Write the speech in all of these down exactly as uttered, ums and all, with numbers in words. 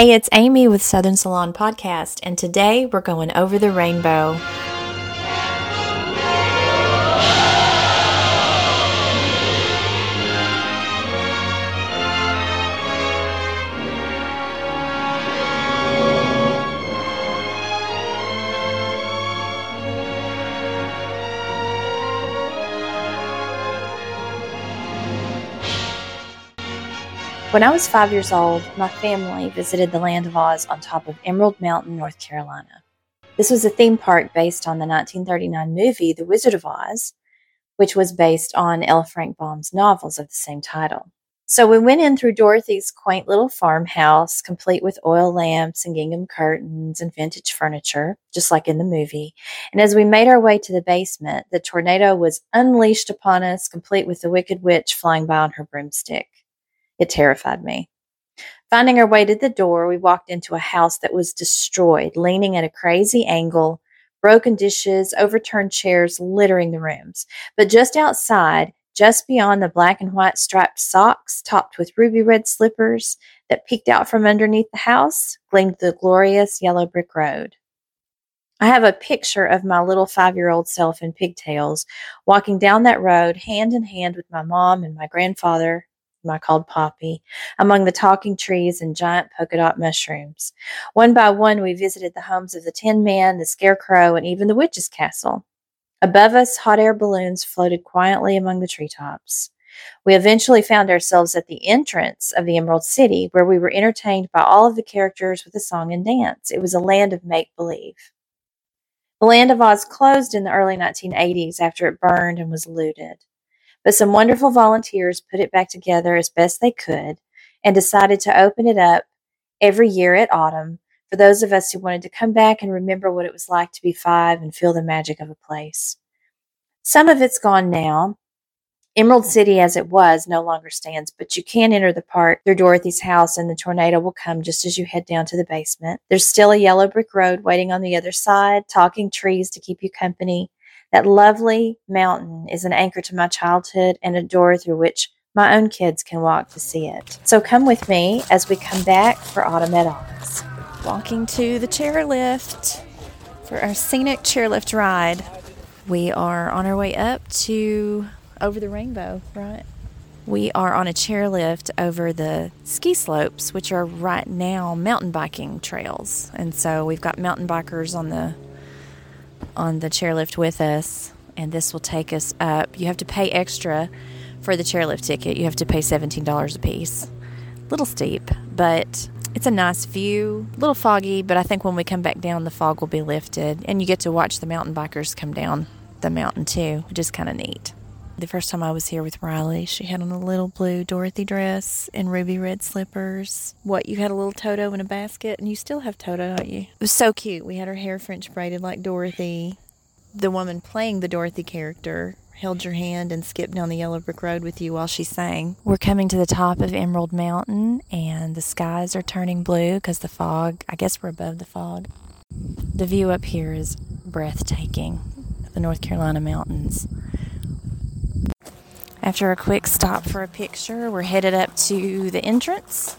Hey, it's Amy with Southern Salon Podcast, and today we're going over the rainbow. When I was five years old, my family visited the Land of Oz on top of Emerald Mountain, North Carolina. This was a theme park based on the nineteen thirty-nine movie The Wizard of Oz, which was based on L. Frank Baum's novels of the same title. So we went in through Dorothy's quaint little farmhouse, complete with oil lamps and gingham curtains and vintage furniture, just like in the movie. And as we made our way to the basement, the tornado was unleashed upon us, complete with the Wicked Witch flying by on her broomstick. It terrified me. Finding our way to the door, we walked into a house that was destroyed, leaning at a crazy angle, broken dishes, overturned chairs littering the rooms. But just outside, just beyond the black and white striped socks topped with ruby red slippers that peeked out from underneath the house, gleamed the glorious yellow brick road. I have a picture of my little five-year-old self in pigtails walking down that road hand in hand with my mom and my grandfather, whom I called Poppy, among the talking trees and giant polka dot mushrooms. One by one, we visited the homes of the Tin Man, the Scarecrow, and even the Witch's Castle. Above us, hot air balloons floated quietly among the treetops. We eventually found ourselves at the entrance of the Emerald City, where we were entertained by all of the characters with a song and dance. It was a land of make-believe. The Land of Oz closed in the early nineteen eighties after it burned and was looted. But some wonderful volunteers put it back together as best they could and decided to open it up every year at autumn for those of us who wanted to come back and remember what it was like to be five and feel the magic of a place. Some of it's gone now. Emerald City, as it was, no longer stands, but you can enter the park through Dorothy's house and the tornado will come just as you head down to the basement. There's still a yellow brick road waiting on the other side, talking trees to keep you company. That lovely mountain is an anchor to my childhood and a door through which my own kids can walk to see it. So come with me as we come back for Autumn at Oz. Walking to the chairlift for our scenic chairlift ride. We are on our way up to over the rainbow, right? We are on a chairlift over the ski slopes, which are right now mountain biking trails. And so we've got mountain bikers on the on the chairlift with us, and this will take us up. You have to pay extra for the chairlift ticket. You have to pay seventeen dollars a piece. A little steep, but it's a nice view. A little foggy, but I think when we come back down, the fog will be lifted, and you get to watch the mountain bikers come down the mountain too, which is kind of neat. The first time I was here with Riley, she had on a little blue Dorothy dress and ruby red slippers. What, you had a little Toto in a basket? And you still have Toto, don't you? It was so cute. We had her hair French braided like Dorothy. The woman playing the Dorothy character held your hand and skipped down the yellow brick road with you while she sang. We're coming to the top of Emerald Mountain, and the skies are turning blue because the fog, I guess we're above the fog. The view up here is breathtaking. The North Carolina mountains. After a quick stop for a picture, we're headed up to the entrance.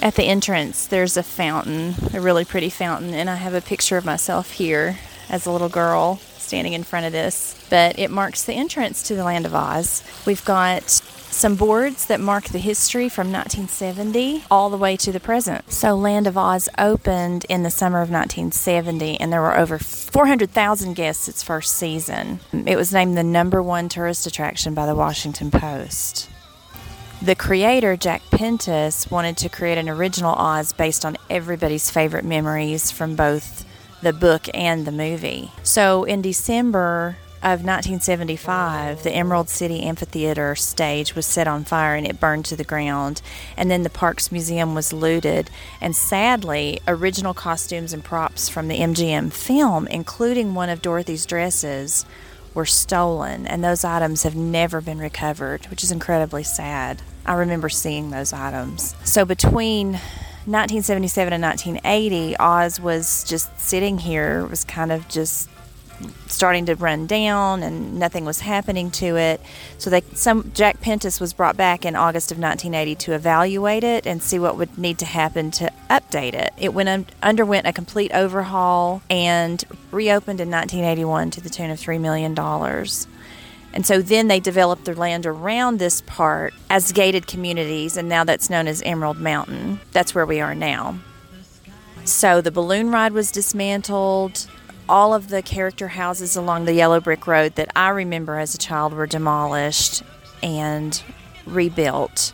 At the entrance, there's a fountain, a really pretty fountain, and I have a picture of myself here as a little girl standing in front of this. But it marks the entrance to the Land of Oz. We've got some boards that mark the history from nineteen seventy all the way to the present. So Land of Oz opened in the summer of nineteen seventy, and there were over four hundred thousand guests its first season. It was named the number one tourist attraction by the Washington Post. The creator, Jack Pentis, wanted to create an original Oz based on everybody's favorite memories from both the book and the movie. So in December of nineteen seventy-five, the Emerald City Amphitheater stage was set on fire and it burned to the ground, and then the Parks Museum was looted, and sadly original costumes and props from the M G M film, including one of Dorothy's dresses, were stolen, and those items have never been recovered, which is incredibly sad. I remember seeing those items. So between nineteen seventy-seven and nineteen eighty, Oz was just sitting here. It was kind of just starting to run down and nothing was happening to it. So they, some Jack Pentis was brought back in August of nineteen eighty to evaluate it and see what would need to happen to update it. It went underwent a complete overhaul and reopened in nineteen eighty-one to the tune of three million dollars. And so then they developed their land around this part as gated communities, and now that's known as Emerald Mountain. That's where we are now. So the balloon ride was dismantled. All of the character houses along the yellow brick road that I remember as a child were demolished and rebuilt.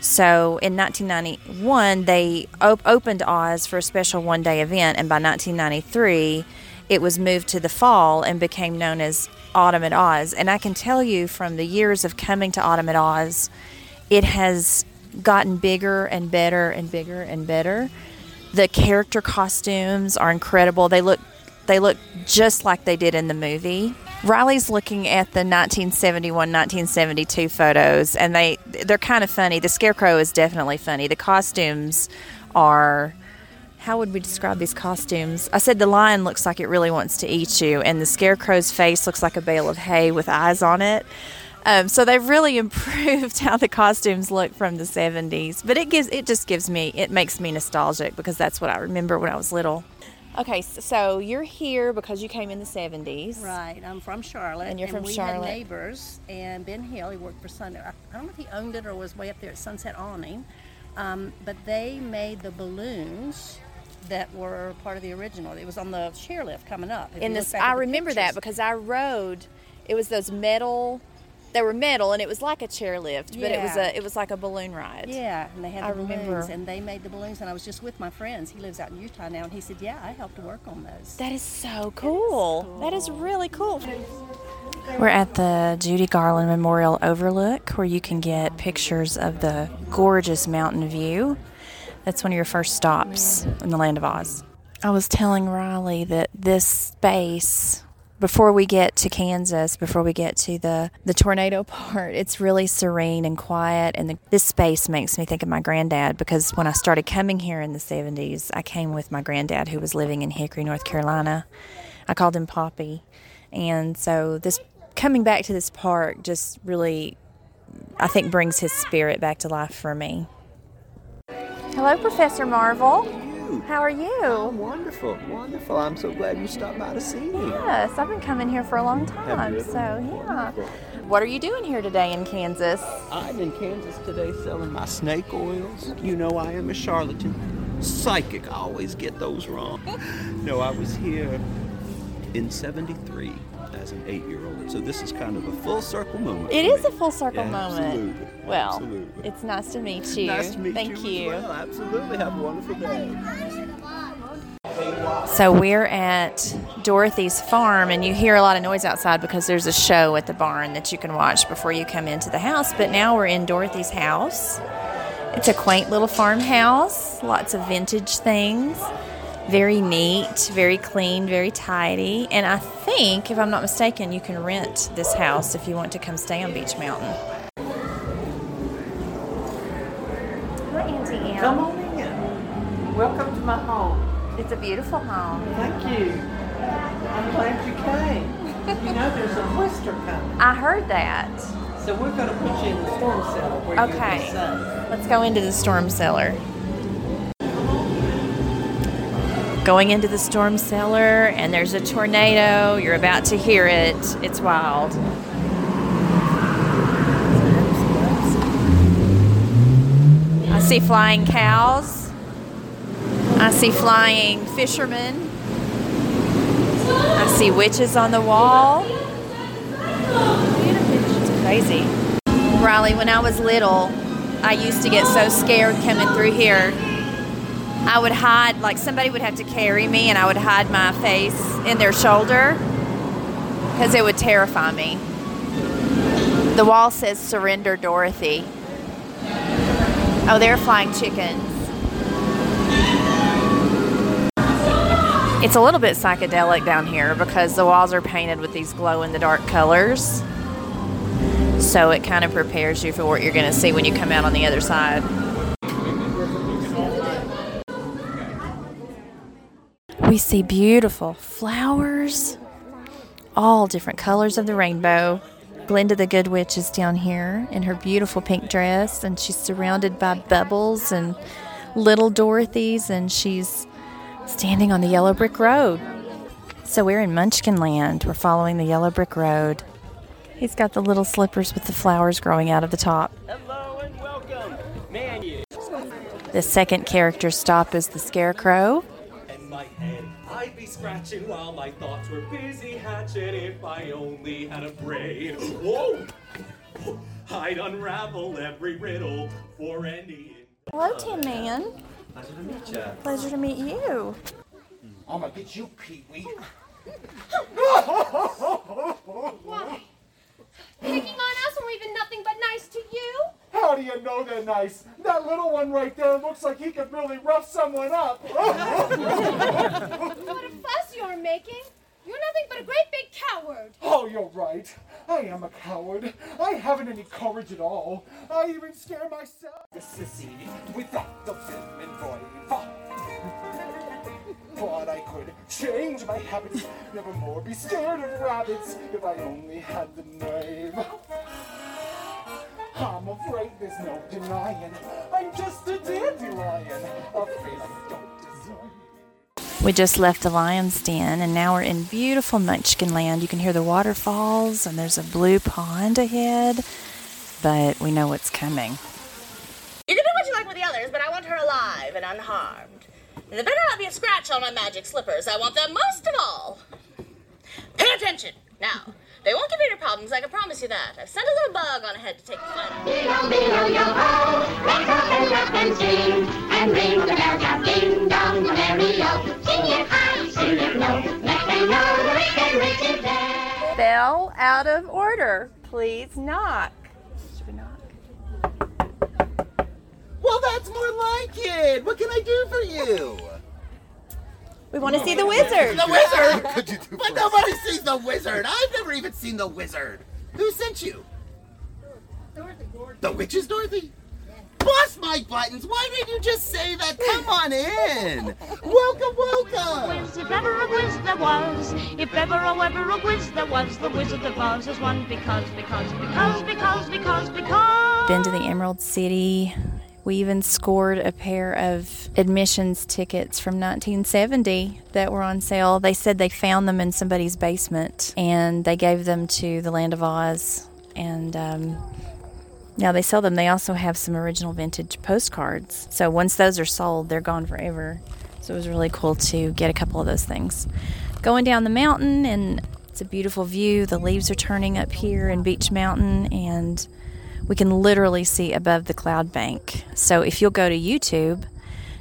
So in nineteen ninety-one, they op- opened Oz for a special one-day event, and by nineteen ninety-three, it was moved to the fall and became known as Autumn at Oz. And I can tell you from the years of coming to Autumn at Oz, it has gotten bigger and better and bigger and better. The character costumes are incredible. They look they look just like they did in the movie. Riley's looking at the nineteen seventy-one nineteen seventy-two photos, and they they're kind of funny. The Scarecrow is definitely funny. The costumes are, how would we describe these costumes? I said the lion looks like it really wants to eat you, and the Scarecrow's face looks like a bale of hay with eyes on it. Um, so they've really improved how the costumes look from the seventies. But it gives it just gives me, it makes me nostalgic because that's what I remember when I was little. Okay, so you're here because you came in the seventies. Right, I'm from Charlotte. And you're from and we Charlotte. We had neighbors, and Ben Hill, he worked for Sunday. I don't know if he owned it or was way up there at Sunset Awning. Um, but they made the balloons that were part of the original. It was on the chairlift coming up. In this, I remember pictures. That because I rode, it was those metal... They were metal, and it was like a chairlift, yeah. But it was a it was like a balloon ride. Yeah, and they had the I balloons, remember. And they made the balloons, and I was just with my friends. He lives out in Utah now, and he said, yeah, I helped work on those. That is so cool. That is, cool. That is really cool. We're at the Judy Garland Memorial Overlook, where you can get pictures of the gorgeous mountain view. That's one of your first stops in the Land of Oz. I was telling Riley that this space... Before we get to Kansas, before we get to the, the tornado part, it's really serene and quiet. And the, this space makes me think of my granddad, because when I started coming here in the seventies, I came with my granddad who was living in Hickory, North Carolina. I called him Poppy. And so this coming back to this park just really, I think, brings his spirit back to life for me. Hello, Professor Marvel. How are you? Oh, wonderful, wonderful. I'm so glad you stopped by to see me. Yes, I've been coming here for a long time, so yeah. Wonderful. What are you doing here today in Kansas? I'm in Kansas today selling my snake oils. You know I am a charlatan. Psychic, I always get those wrong. No, I was here in seventy-three as an eight-year-old, so this is kind of a full circle moment. It is a full circle moment. Absolutely. Well, absolutely. It's nice to meet you. Nice to meet Thank you. you. As well. Absolutely. Have a wonderful day. So we're at Dorothy's farm, and you hear a lot of noise outside because there's a show at the barn that you can watch before you come into the house. But now we're in Dorothy's house. It's a quaint little farmhouse, lots of vintage things. Very neat, very clean, very tidy. And I think, if I'm not mistaken, you can rent this house if you want to come stay on Beech Mountain. Hi, Auntie Em. Come on in. Welcome to my home. It's a beautiful home. Thank you. I'm glad you came. You know there's a blister coming. I heard that. So we're going to put you in the storm cellar where okay. you're going. Let's go into the storm cellar. Going into the storm cellar, and there's a tornado. You're about to hear it. It's wild. I see flying cows. I see flying fishermen. I see witches on the wall. It's crazy. Riley, when I was little, I used to get so scared coming through here. I would hide, like somebody would have to carry me, and I would hide my face in their shoulder because it would terrify me. The wall says, "Surrender, Dorothy." Oh, they're flying chickens. It's a little bit psychedelic down here because the walls are painted with these glow-in-the-dark colors. So it kind of prepares you for what you're going to see when you come out on the other side. We see beautiful flowers, all different colors of the rainbow. Glinda the Good Witch is down here in her beautiful pink dress, and she's surrounded by bubbles and little Dorothys, and she's standing on the yellow brick road. So we're in Munchkinland. We're following the yellow brick road. He's got the little slippers with the flowers growing out of the top. Hello and welcome, Manny. The second character stop is the Scarecrow. In my head, I'd be scratching while my thoughts were busy hatching if I only had a brain. Whoa! I'd unravel every riddle for any... Hello, Tin Man. Pleasure to meet you. Pleasure to meet you. I'm gonna get you, Pee Wee. Why? Picking on us when we've been nothing but nice to you? How do you know they're nice? That little one right there looks like he could really rough someone up. What a fuss you're making. You're nothing but a great big coward. Oh, you're right. I am a coward. I haven't any courage at all. I even scare myself. The sissy without the film and voice. But I could change my habits. Never more be scared of rabbits if I only had the nerve. I'm afraid there's no denying. I'm just a dandelion. Afraid I don't deserve it. We just left the lion's den, and now we're in beautiful Munchkinland. You can hear the waterfalls, and there's a blue pond ahead, but we know what's coming. You can do what you like with the others, but I want her alive and unharmed. And there better not be a scratch on my magic slippers. I want them most of all. Pay attention. Now, they won't give you your problems, I can promise you that. I've sent a little bug on ahead to take the fun. Beedle, beedle, yo-ho, rock up and rap and sing, and ring the bell, tap, ding, dong, the merry o. Sing it high, sing it low, let them know the wicked witch is there. Bell out of order. Please knock. Should we knock? Well, that's more like it. What can I do for you? We want to see the wizard. The wizard? But nobody sees the wizard. I've never even seen the wizard. Who sent you? Dorothy. The witch is Dorothy? Bust my buttons! Why did you just say that? Come on in! Welcome, welcome! If ever a whiz there was, if ever a ever a whiz there was, the Wizard of Oz is one because, because, because, because, because, because... Been to the Emerald City. We even scored a pair of admissions tickets from nineteen seventy that were on sale. They said they found them in somebody's basement, and they gave them to the Land of Oz. And um, now they sell them. They also have some original vintage postcards. So once those are sold, they're gone forever. So it was really cool to get a couple of those things. Going down the mountain, and it's a beautiful view. The leaves are turning up here in Beech Mountain, and we can literally see above the cloud bank. So if you'll go to YouTube,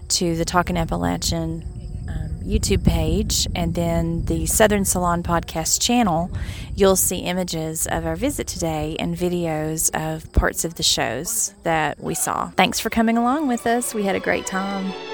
to the Talking Appalachian um, YouTube page, and then the Southern Salon Podcast channel, you'll see images of our visit today and videos of parts of the shows that we saw. Thanks for coming along with us. We had a great time.